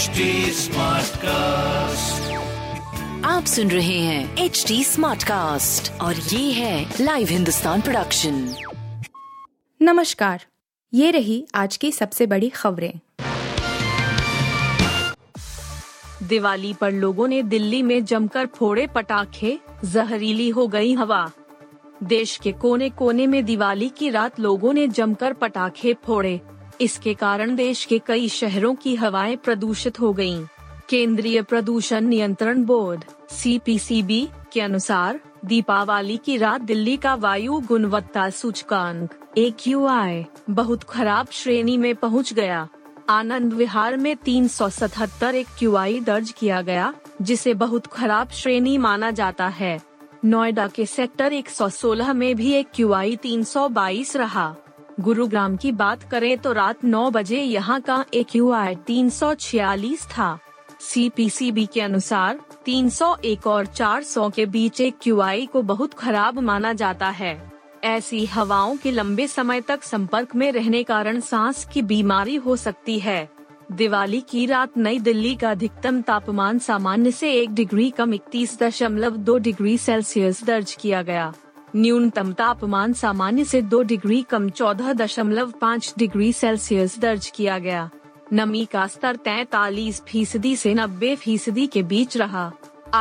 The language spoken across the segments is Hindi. HD smart cast. आप सुन रहे हैं HD स्मार्ट कास्ट और ये है लाइव हिंदुस्तान प्रोडक्शन। नमस्कार, ये रही आज की सबसे बड़ी खबरें। दिवाली पर लोगों ने दिल्ली में जमकर फोड़े पटाखे, जहरीली हो गई हवा। देश के कोने कोने में दिवाली की रात लोगों ने जमकर पटाखे फोड़े। इसके कारण देश के कई शहरों की हवाएं प्रदूषित हो गईं। केंद्रीय प्रदूषण नियंत्रण बोर्ड (सीपीसीबी) के अनुसार दीपावली की रात दिल्ली का वायु गुणवत्ता सूचकांक (AQI) बहुत खराब श्रेणी में पहुंच गया। आनंद विहार में 377 AQI दर्ज किया गया, जिसे बहुत खराब श्रेणी माना जाता है। नोएडा के सेक्टर 116 में भी AQI 322 रहा। गुरुग्राम की बात करें तो रात 9 बजे यहां का AQI 346 था। सीपीसीबी के अनुसार 301 और 400 के बीच AQI को बहुत खराब माना जाता है। ऐसी हवाओं के लंबे समय तक संपर्क में रहने कारण सांस की बीमारी हो सकती है। दिवाली की रात नई दिल्ली का अधिकतम तापमान सामान्य से 1 डिग्री कम 31.2 डिग्री सेल्सियस दर्ज किया गया। न्यूनतम तापमान सामान्य से 2 डिग्री कम 14.5 डिग्री सेल्सियस दर्ज किया गया। नमी का स्तर 43% से 90% के बीच रहा।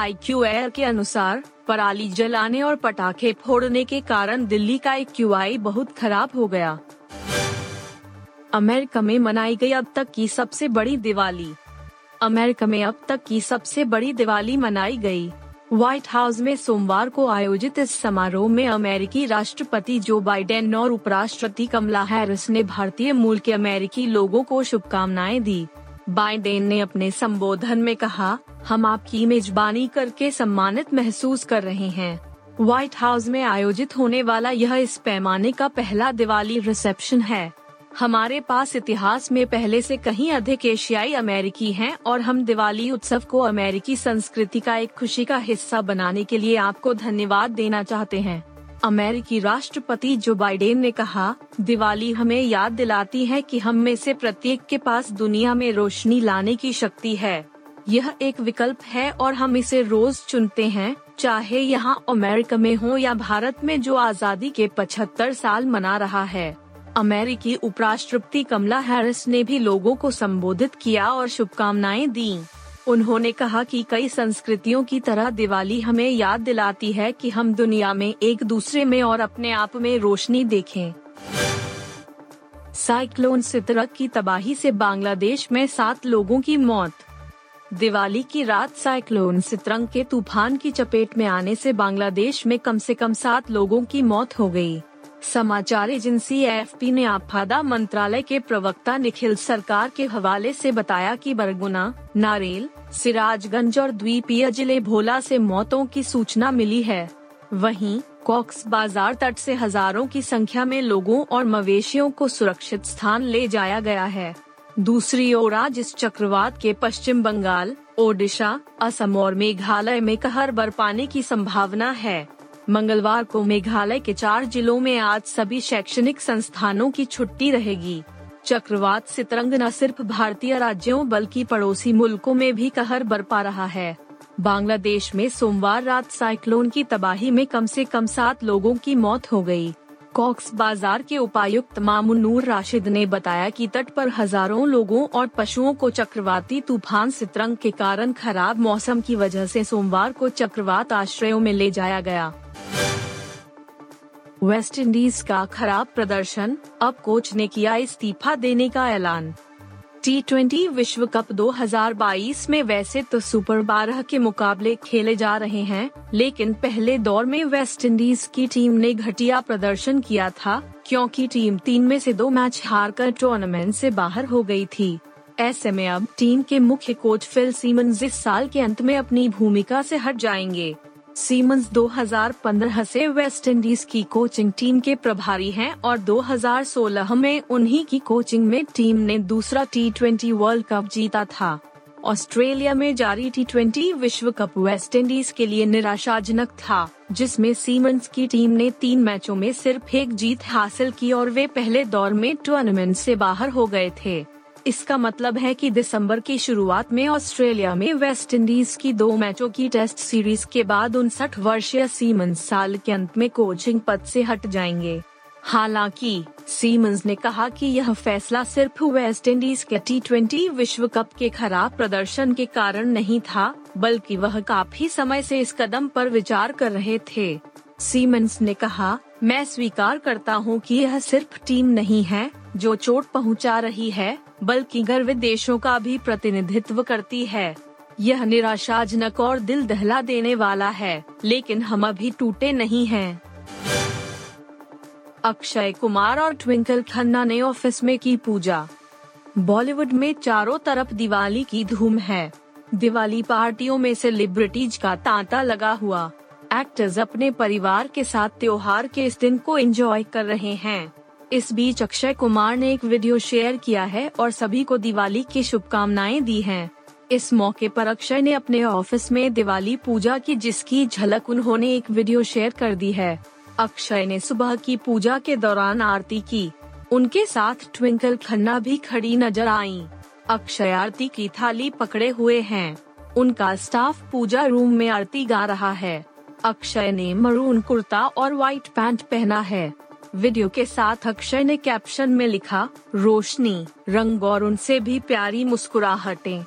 IQAir के अनुसार पराली जलाने और पटाखे फोड़ने के कारण दिल्ली का AQI बहुत खराब हो गया। अमेरिका में मनाई गई अब तक की सबसे बड़ी दिवाली। अमेरिका में अब तक की सबसे बड़ी दिवाली मनाई गई। व्हाइट हाउस में सोमवार को आयोजित इस समारोह में अमेरिकी राष्ट्रपति जो बाइडेन और उपराष्ट्रपति कमला हैरिस ने भारतीय मूल के अमेरिकी लोगों को शुभकामनाएं दी। बाइडेन ने अपने संबोधन में कहा, हम आपकी मेजबानी करके सम्मानित महसूस कर रहे हैं। व्हाइट हाउस में आयोजित होने वाला यह इस पैमाने का पहला दिवाली रिसेप्शन है। हमारे पास इतिहास में पहले से कहीं अधिक एशियाई अमेरिकी हैं और हम दिवाली उत्सव को अमेरिकी संस्कृति का एक खुशी का हिस्सा बनाने के लिए आपको धन्यवाद देना चाहते हैं। अमेरिकी राष्ट्रपति जो बाइडेन ने कहा, दिवाली हमें याद दिलाती है कि हम में से प्रत्येक के पास दुनिया में रोशनी लाने की शक्ति है। यह एक विकल्प है और हम इसे रोज चुनते हैं, चाहे यहाँ अमेरिका में हो या भारत में जो आज़ादी के 75 साल मना रहा है। अमेरिकी उपराष्ट्रपति कमला हैरिस ने भी लोगों को संबोधित किया और शुभकामनाएं दीं। उन्होंने कहा कि कई संस्कृतियों की तरह दिवाली हमें याद दिलाती है कि हम दुनिया में एक दूसरे में और अपने आप में रोशनी देखें। साइक्लोन सितरंग की तबाही से बांग्लादेश में 7 लोगों की मौत। दिवाली की रात साइक्लोन सितरंग के तूफान की चपेट में आने से बांग्लादेश में कम से कम 7 लोगों की मौत हो गयी। समाचार एजेंसी AFP ने आपदा मंत्रालय के प्रवक्ता निखिल सरकार के हवाले से बताया कि बरगुना, नारेल, सिराजगंज और द्वीपीय जिले भोला से मौतों की सूचना मिली है। वहीं कॉक्स बाजार तट से हजारों की संख्या में लोगों और मवेशियों को सुरक्षित स्थान ले जाया गया है। दूसरी ओर आज इस चक्रवात के पश्चिम बंगाल, ओडिशा, असम और मेघालय में कहर बरपाने की संभावना है। मंगलवार को मेघालय के 4 जिलों में आज सभी शैक्षणिक संस्थानों की छुट्टी रहेगी। चक्रवात सितरंग न सिर्फ भारतीय राज्यों बल्कि पड़ोसी मुल्कों में भी कहर बरपा रहा है। बांग्लादेश में सोमवार रात साइक्लोन की तबाही में कम से कम 7 लोगों की मौत हो गई। कॉक्स बाजार के उपायुक्त मामूनूर राशिद ने बताया कि तट पर हजारों लोगों और पशुओं को चक्रवाती तूफान सितरंग के कारण खराब मौसम की वजह से सोमवार को चक्रवात आश्रयों में ले जाया गया। वेस्टइंडीज का खराब प्रदर्शन, अब कोच ने किया इस्तीफा देने का ऐलान। T20 विश्व कप 2022 में वैसे तो सुपर 12 के मुकाबले खेले जा रहे हैं, लेकिन पहले दौर में वेस्टइंडीज की टीम ने घटिया प्रदर्शन किया था, क्योंकि टीम 3 में से 2 मैच हारकर टूर्नामेंट से बाहर हो गई थी। ऐसे में अब टीम के मुख्य कोच फिल सीमन इस साल के अंत में अपनी भूमिका से हट जाएंगे। सीमन्स 2015 से वेस्टइंडीज की कोचिंग टीम के प्रभारी हैं और 2016 में उन्हीं की कोचिंग में टीम ने दूसरा T20 वर्ल्ड कप जीता था। ऑस्ट्रेलिया में जारी T20 विश्व कप वेस्टइंडीज के लिए निराशाजनक था, जिसमें सीमन्स की टीम ने 3 मैचों में सिर्फ 1 जीत हासिल की और वे पहले दौर में टूर्नामेंट से बाहर हो गए थे। इसका मतलब है कि दिसंबर की शुरुआत में ऑस्ट्रेलिया में वेस्टइंडीज की 2 मैचों की टेस्ट सीरीज के बाद 59 वर्षीय सीमन साल के अंत में कोचिंग पद से हट जाएंगे। हालांकि सीमन्स ने कहा कि यह फैसला सिर्फ वेस्टइंडीज के T20 विश्व कप के खराब प्रदर्शन के कारण नहीं था, बल्कि वह काफी समय से इस कदम पर विचार कर रहे थे। सीमन्स ने कहा, मैं स्वीकार करता हूं कि यह सिर्फ टीम नहीं है जो चोट पहुंचा रही है, बल्कि गर्वित देशों का भी प्रतिनिधित्व करती है। यह निराशाजनक और दिल दहला देने वाला है, लेकिन हम अभी टूटे नहीं हैं। अक्षय कुमार और ट्विंकल खन्ना ने ऑफिस में की पूजा। बॉलीवुड में चारों तरफ दिवाली की धूम है। दिवाली पार्टियों में सेलिब्रिटीज का तांता लगा हुआ। एक्टर्स अपने परिवार के साथ त्योहार के इस दिन को एंजॉय कर रहे हैं। इस बीच अक्षय कुमार ने एक वीडियो शेयर किया है और सभी को दिवाली की शुभकामनाएं दी हैं। इस मौके पर अक्षय ने अपने ऑफिस में दिवाली पूजा की, जिसकी झलक उन्होंने एक वीडियो शेयर कर दी है। अक्षय ने सुबह की पूजा के दौरान आरती की। उनके साथ ट्विंकल खन्ना भी खड़ी नजर आईं। अक्षय आरती की थाली पकड़े हुए हैं। उनका स्टाफ पूजा रूम में आरती गा रहा है। अक्षय ने मरून कुर्ता और व्हाइट पैंट पहना है। वीडियो के साथ अक्षय ने कैप्शन में लिखा, रोशनी, रंग और उनसे भी प्यारी मुस्कुराहटें।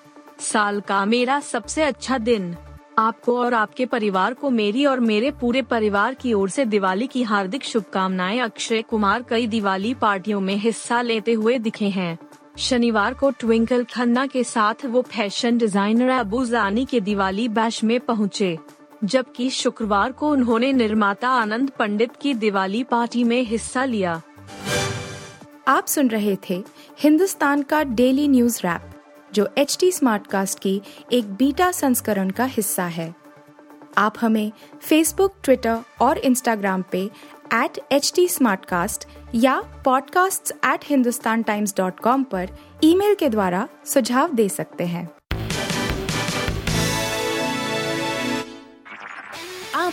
साल का मेरा सबसे अच्छा दिन। आपको और आपके परिवार को मेरी और मेरे पूरे परिवार की ओर से दिवाली की हार्दिक शुभकामनाएं। अक्षय कुमार कई दिवाली पार्टियों में हिस्सा लेते हुए दिखे हैं। शनिवार को ट्विंकल खन्ना के साथ वो फैशन डिजाइनर अबू जानी के दिवाली बैश में पहुंचे, जबकि शुक्रवार को उन्होंने निर्माता आनंद पंडित की दिवाली पार्टी में हिस्सा लिया। आप सुन रहे थे हिंदुस्तान का डेली न्यूज रैप, जो HD स्मार्ट कास्ट की एक बीटा संस्करण का हिस्सा है। आप हमें फेसबुक, ट्विटर और इंस्टाग्राम पे @HT SmartCast या podcasts@hindustantimes.com पर ईमेल के द्वारा सुझाव दे सकते हैं। आप